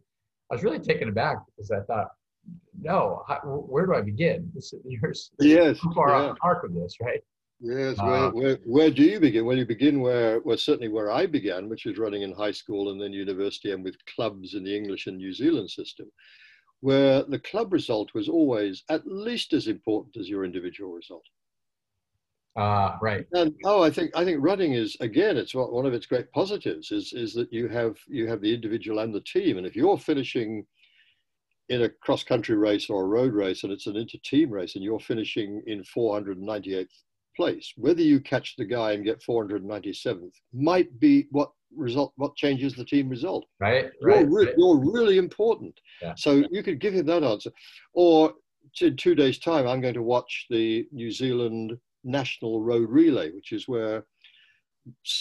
I was really taken aback because I thought, no, how, where do I begin? This, you're yes, so far yeah. off the mark of this, right? Yes, uh, where, where, where do you begin? Well, you begin where, well, certainly where I began, which was running in high school and then university and with clubs in the English and New Zealand system, where the club result was always at least as important as your individual result. Ah, uh, right. And oh, I think I think running is again, it's one of its great positives is is that you have you have the individual and the team. And if you're finishing in a cross-country race or a road race, and it's an inter-team race, and you're finishing in four hundred ninety-eighth place, whether you catch the guy and get four hundred ninety-seventh might be what. result what changes the team result right right you're, re right. you're really important yeah. So you could give him that answer, or in two days time I'm going to watch the New Zealand national road relay, which is where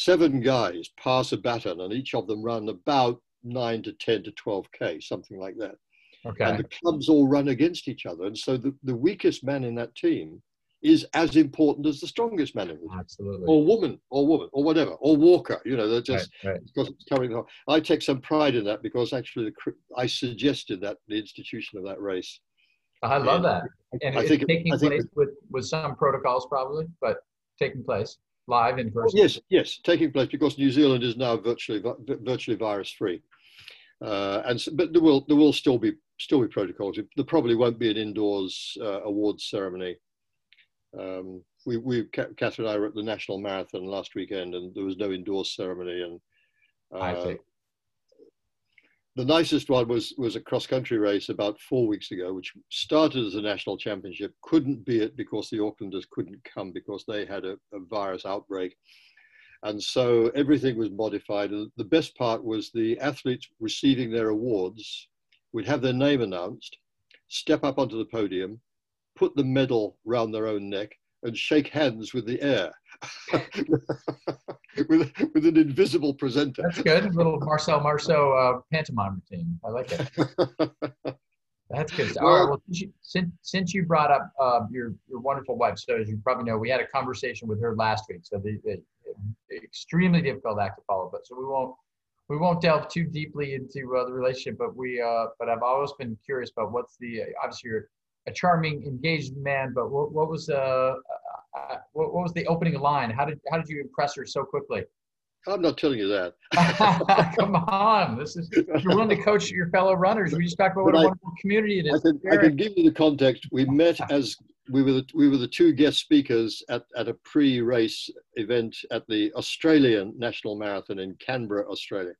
seven guys pass a baton and each of them run about nine to ten to twelve K, something like that. Okay. And the clubs all run against each other, and so the, the weakest man in that team is as important as the strongest man in the Absolutely. Or woman, or woman, or whatever, or walker. You know, they're just right, right. because it's coming. I take some pride in that because actually the, I suggested that the institution of that race. I love and that, and I it's think taking it, I think place it, with with some protocols probably, but taking place live in person. Yes, yes, taking place because New Zealand is now virtually virtually virus free, uh, and so, but there will there will still be still be protocols. There probably won't be an indoors uh, awards ceremony. Um, we, we, Catherine and I were at the National Marathon last weekend, and there was no indoor ceremony. And uh, I think the nicest one was was a cross country race about four weeks ago, which started as a national championship. Couldn't be it because the Aucklanders couldn't come because they had a, a virus outbreak, and so everything was modified. And the best part was the athletes receiving their awards would have their name announced, step up onto the podium, put the medal round their own neck and shake hands with the air, with, with an invisible presenter. That's good, a little Marcel Marceau uh, pantomime routine. I like it. That's good. All well, right, well, since you, since, since you brought up uh, your, your wonderful wife, so as you probably know, we had a conversation with her last week, so the, the, the extremely difficult act to follow, but so we won't, We won't delve too deeply into uh, the relationship, but we, uh, but I've always been curious about what's the, obviously you're a charming, engaged man, but what, what was uh, uh what, what was the opening line? How did how did you impress her so quickly? I'm not telling you that. Come on, this is you're willing to coach your fellow runners. We just talked about what but a I, wonderful community it is. I can, I can give you the context. We met as we were the, we were the two guest speakers at, at a pre-race event at the Australian National Marathon in Canberra, Australia,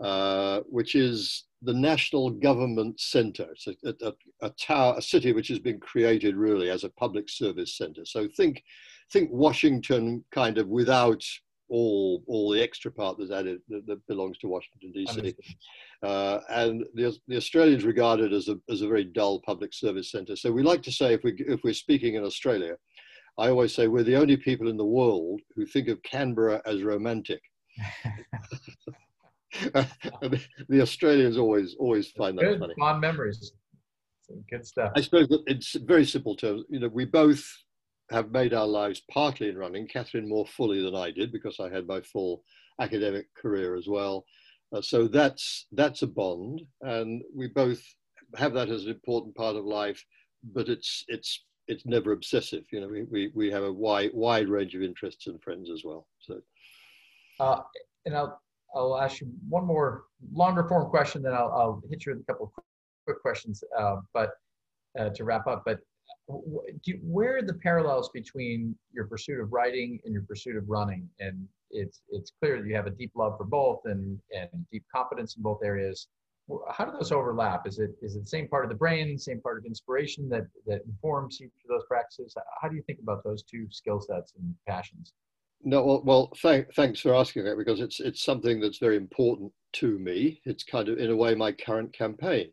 uh, which is the national government centre. It's a, a, a tower, a city which has been created really as a public service centre. So think, think Washington kind of without all all the extra part that's added that, that belongs to Washington D C. Uh, and the, the Australians regard it as a, as a very dull public service centre. So we like to say, if we if we're speaking in Australia, I always say we're the only people in the world who think of Canberra as romantic. the, the Australians always always find that funny. Fond memories, some good stuff. I suppose it's very simple terms. You know, we both have made our lives partly in running, Catherine more fully than I did because I had my full academic career as well. Uh, so that's, that's a bond, and we both have that as an important part of life, but it's, it's, it's never obsessive. You know, we, we, we have a wide, wide range of interests and friends as well. So, uh, and I'll, I'll ask you one more longer form question, then I'll, I'll hit you with a couple of quick questions, uh, but uh, to wrap up, but Do you, where are the parallels between your pursuit of writing and your pursuit of running? And it's it's clear that you have a deep love for both and and deep competence in both areas. How do those overlap? Is it is it the same part of the brain, same part of inspiration that that informs each of those practices? How do you think about those two skill sets and passions? No, well, well thank, thanks for asking that, because it's it's something that's very important to me. It's kind of in a way my current campaign.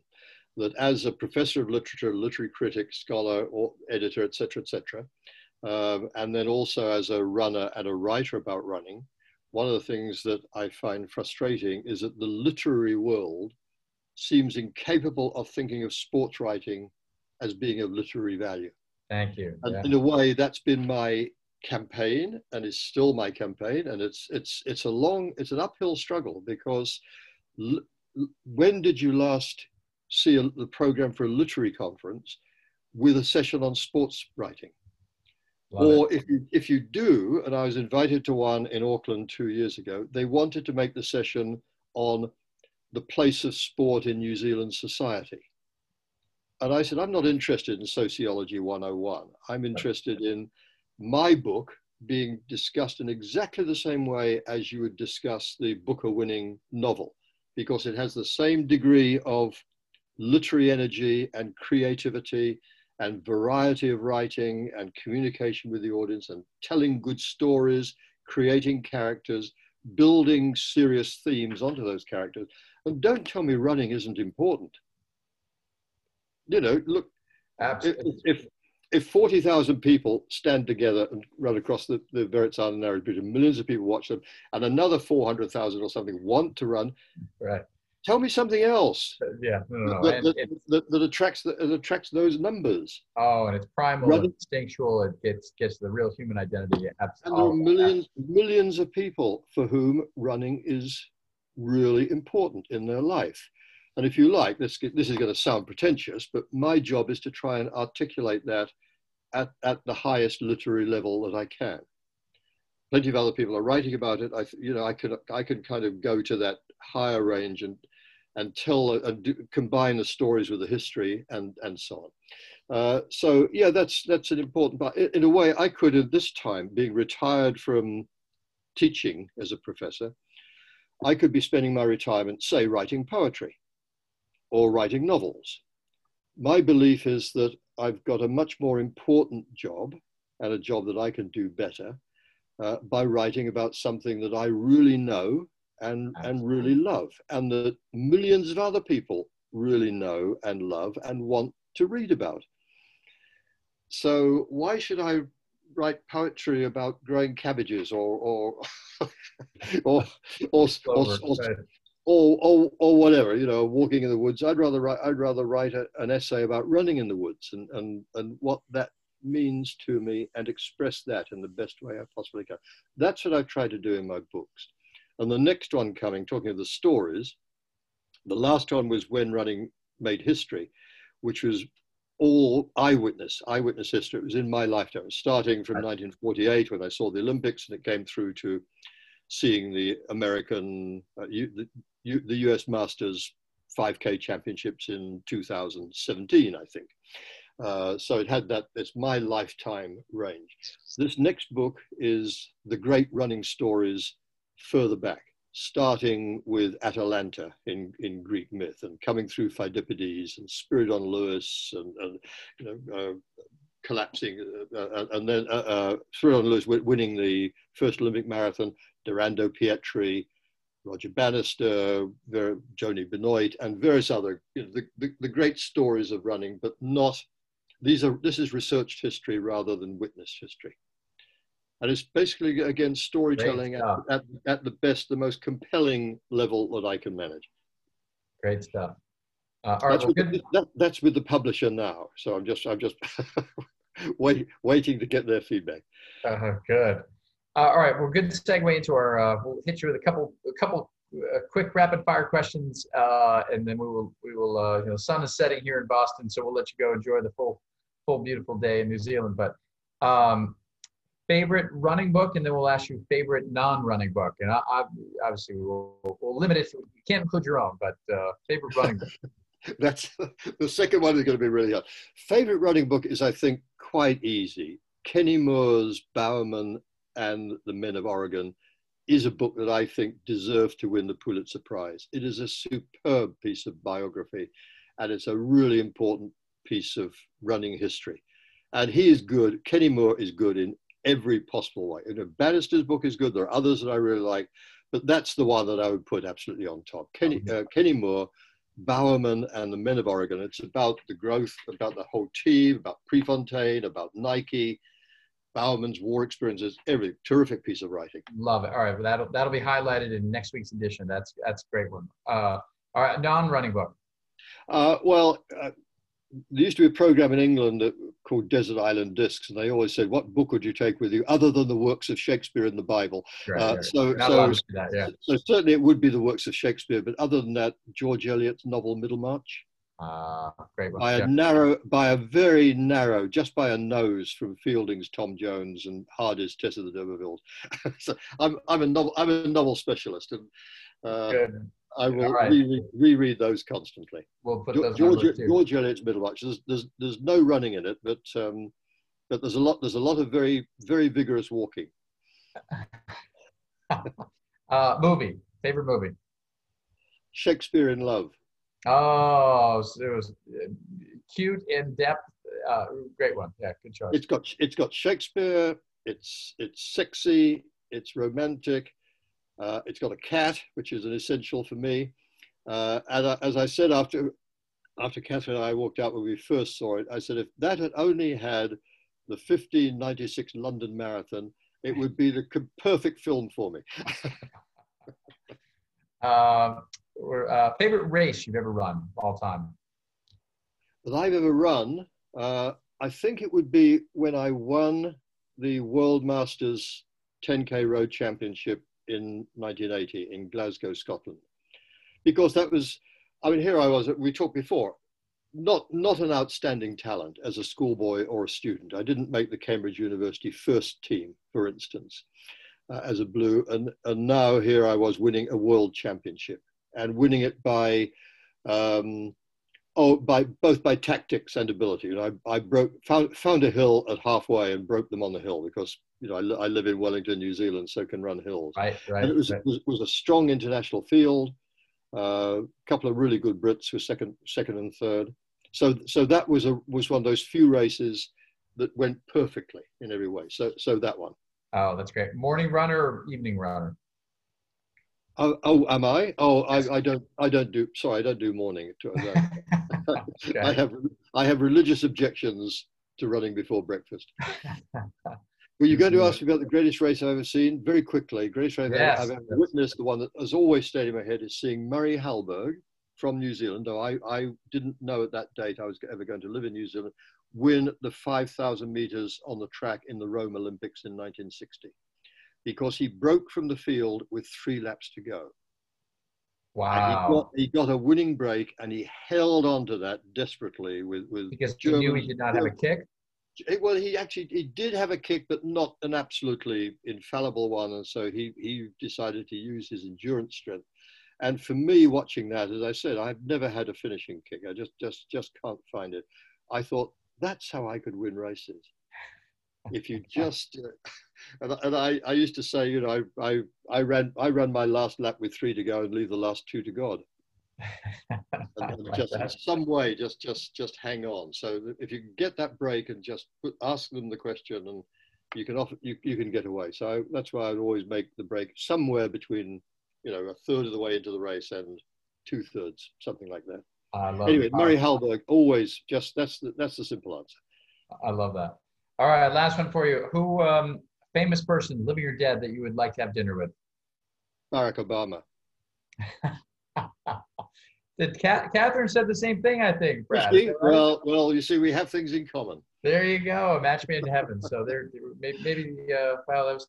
That as a professor of literature, literary critic, scholar, or editor, et cetera, et cetera, um, and then also as a runner and a writer about running, one of the things that I find frustrating is that the literary world seems incapable of thinking of sports writing as being of literary value. Thank you. And yeah. In a way, that's been my campaign, and is still my campaign, and it's it's it's a long, it's an uphill struggle, because l when did you last see a, the program for a literary conference with a session on sports writing? Love or it. if you, if you do, and I was invited to one in Auckland two years ago, they wanted to make the session on the place of sport in New Zealand society. And I said, I'm not interested in Sociology one oh one. I'm interested in my book being discussed in exactly the same way as you would discuss the Booker-winning novel, because it has the same degree of literary energy and creativity and variety of writing and communication with the audience and telling good stories, creating characters, building serious themes onto those characters. And don't tell me running isn't important. You know, look, Absolutely. if, if, if forty thousand people stand together and run across the, the Veritz Island Narrows Bridge and millions of people watch them and another four hundred thousand or something want to run, right? Tell me something else. Yeah, no, no, that, no. That, that, that attracts that attracts those numbers. Oh, and it's primal, running, it's instinctual. It gets gets the real human identity. Absolutely. And there are millions millions of people for whom running is really important in their life. And if you like, this this is going to sound pretentious, but my job is to try and articulate that at at the highest literary level that I can. Plenty of other people are writing about it. I you know I could I could kind of go to that higher range and. and tell and do, combine the stories with the history and, and so on. Uh, so yeah, that's, that's an important part. In, in a way, I could at this time, being retired from teaching as a professor, I could be spending my retirement, say, writing poetry or writing novels. My belief is that I've got a much more important job and a job that I can do better uh, by writing about something that I really know and and really love, and that millions of other people really know and love and want to read about. So why should I write poetry about growing cabbages or or or, or, or, or, or or whatever, you know, walking in the woods? I'd rather write I'd rather write a, an essay about running in the woods and, and and what that means to me, and express that in the best way I possibly can. That's what I've tried to do in my books. And the next one coming, talking of the stories, the last one was When Running Made History, which was all eyewitness, eyewitness history. It was in my lifetime, starting from nineteen forty-eight when I saw the Olympics, and it came through to seeing the American, uh, U, the, U, the U S Masters five K Championships in two thousand seventeen, I think. Uh, so it had that, it's my lifetime range. This next book is the great running stories further back, starting with Atalanta in, in Greek myth and coming through Pheidippides and Spiridon Lewis and, and you know, uh, collapsing, uh, and then uh, uh, Spiridon Lewis winning the first Olympic marathon, Dorando Pietri, Roger Bannister, Vera, Joni Benoit, and various other, you know, the, the, the great stories of running, but not, these are, this is researched history rather than witnessed history. And it's basically, again, storytelling at, at, at the best, the most compelling level that I can manage. Great stuff. Uh, all that's, right, with the, that, that's with the publisher now. So I'm just, I'm just wait, waiting to get their feedback. Uh-huh, good. Uh, all right, well, good segue into our, uh, we'll hit you with a couple, a couple uh, quick rapid fire questions, uh, and then we will, we will, uh, you know, sun is setting here in Boston, so we'll let you go enjoy the full, full beautiful day in New Zealand. But um, favorite running book, and then we'll ask you favorite non-running book. And I, I, obviously we'll, we'll limit it, you can't include your own, but uh, favorite running book. That's, the second one is going to be really hard. Favorite running book is, I think, quite easy. Kenny Moore's Bowerman and the Men of Oregon is a book that I think deserved to win the Pulitzer Prize. It is a superb piece of biography, and it's a really important piece of running history. And he is good, Kenny Moore is good in every possible way. You know, Bannister's book is good, there are others that I really like, but that's the one that I would put absolutely on top. Kenny, uh, Kenny Moore, Bowerman and the Men of Oregon. It's about the growth, about the whole team, about Prefontaine, about Nike, Bowerman's war experiences, every terrific piece of writing. Love it. All right, well, that'll that'll be highlighted in next week's edition. That's that's a great one. Uh, all right, non-running book. Uh, well, uh, there used to be a program in England that, called Desert Island Discs, and they always said, "What book would you take with you other than the works of Shakespeare and the Bible?" Right, uh, right. So, so, that, yeah. so certainly it would be the works of Shakespeare, but other than that, George Eliot's novel *Middlemarch*. Uh, great one. By a yeah. narrow, by a very narrow, just by a nose from Fielding's Tom Jones and Hardy's Tess of the D'Urbervilles. So I'm, I'm a novel, I'm a novel specialist, and uh, Good. I will right. reread, reread those constantly. We'll put those George, George Eliot's Middlemarch. There's, there's, there's no running in it, but um, but there's a lot, there's a lot of very, very vigorous walking. uh, movie, favorite movie. Shakespeare in Love. Oh, so it was cute, in depth, uh, great one. Yeah, good choice. It's got it's got Shakespeare. It's it's sexy. It's romantic. Uh, it's got a cat, which is an essential for me. Uh, and I, as I said after after Catherine and I walked out when we first saw it, I said if that had only had the fifteen ninety-six London Marathon, it would be the perfect film for me. uh, Or, uh, favorite race you've ever run all time? That I've ever run, uh, I think it would be when I won the World Masters ten K Road Championship in nineteen eighty in Glasgow, Scotland. Because that was, I mean, here I was, we talked before, not, not an outstanding talent as a schoolboy or a student. I didn't make the Cambridge University first team, for instance, uh, as a blue, and, and now here I was winning a world championship. And winning it by, um, oh, by both by tactics and ability. You know, I, I broke found found a hill at halfway and broke them on the hill because you know I, I live in Wellington, New Zealand, so can run hills. Right, right. And it was, right. was was a strong international field. A uh, couple of really good Brits were second, second and third. So so that was a was one of those few races that went perfectly in every way. So so that one. Oh, that's great. Morning runner or evening runner? Oh, oh, am I? Oh, I, I don't. I don't do. Sorry, I don't do morning. Okay. I have. I have religious objections to running before breakfast. Were you going to ask me about the greatest race I've ever seen? Very quickly, greatest race yes. I've ever witnessed. The one that has always stayed in my head is seeing Murray Halberg from New Zealand. Though I, I didn't know at that date I was ever going to live in New Zealand. Win the five thousand meters on the track in the Rome Olympics in nineteen sixty. Because he broke from the field with three laps to go. Wow. He got, he got a winning break and he held on to that desperately with, with because German, he knew he did not have a kick? It, well, he actually, he did have a kick, but not an absolutely infallible one. And so he, he decided to use his endurance strength. And for me, watching that, as I said, I've never had a finishing kick. I just, just, just can't find it. I thought That's how I could win races. If you just, uh, and, and I, I used to say, you know, I, I, I ran, I ran my last lap with three to go and leave the last two to God. And, and just in some way, just, just, just hang on. So if you get that break and just put, ask them the question, and you can offer, you, you can get away. So that's why I would always make the break somewhere between, you know, a third of the way into the race and two thirds, something like that. I love anyway, that. Murray Halberg, always just, that's the, that's the simple answer. I love that. All right, last one for you. Who, um, famous person, living or dead, that you would like to have dinner with? Barack Obama. Did Cat Catherine said the same thing, I think, Brad. Right? Well, well, you see, we have things in common. There you go, a match made in heaven. So there, maybe, maybe uh, well, that was,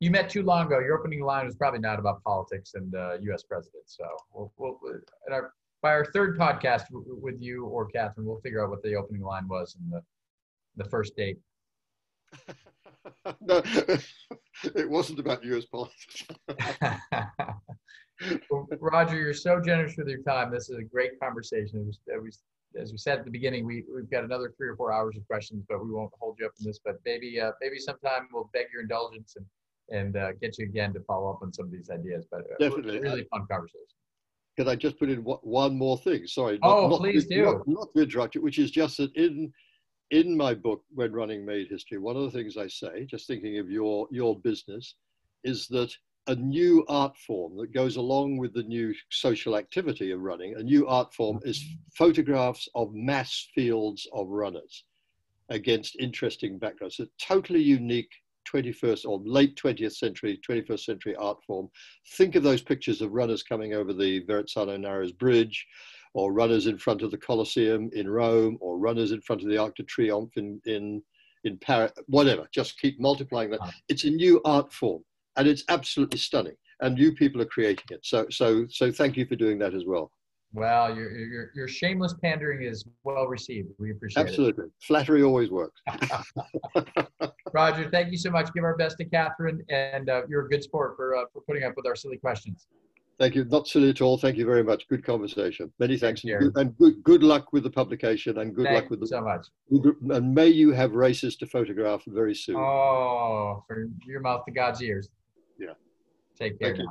you met too long ago. Your opening line was probably not about politics and uh, U S presidents. So we'll, we'll, at our, by our third podcast with you or Catherine, we'll figure out what the opening line was in the, the first date. No, it wasn't about U S politics. Well, Roger, you're so generous with your time. This is a great conversation. It was, it was, as we said at the beginning, we, we've got another three or four hours of questions, but we won't hold you up on this. But maybe uh, maybe sometime we'll beg your indulgence and, and uh, get you again to follow up on some of these ideas. But uh, definitely, it was a really fun conversation. Could I just put in one more thing? Sorry. Not, oh, not, please not, do. Not, not to interrupt you, which is just that in... in my book, When Running Made History, one of the things I say, just thinking of your, your business, is that a new art form that goes along with the new social activity of running, a new art form is photographs of mass fields of runners against interesting backgrounds. A totally unique twenty-first or late twentieth century, twenty-first century art form. Think of those pictures of runners coming over the Verrazzano Narrows Bridge, or runners in front of the Colosseum in Rome, or runners in front of the Arc de Triomphe in, in, in Paris, whatever, just keep multiplying that. It's a new art form, and it's absolutely stunning, and you people are creating it. So, so, so thank you for doing that as well. Well, your, your, your shameless pandering is well received. We appreciate absolutely. It. Absolutely. Flattery always works. Roger, thank you so much. Give our best to Catherine, and uh, you're a good sport for, uh, for putting up with our silly questions. Thank you. Not silly at all. Thank you very much. Good conversation. Many thanks. Thank and, good, and good, good luck with the publication, and good Thank luck with the. So much. And may you have races to photograph very soon. Oh, from your mouth to God's ears. Yeah. Take care. Thank you.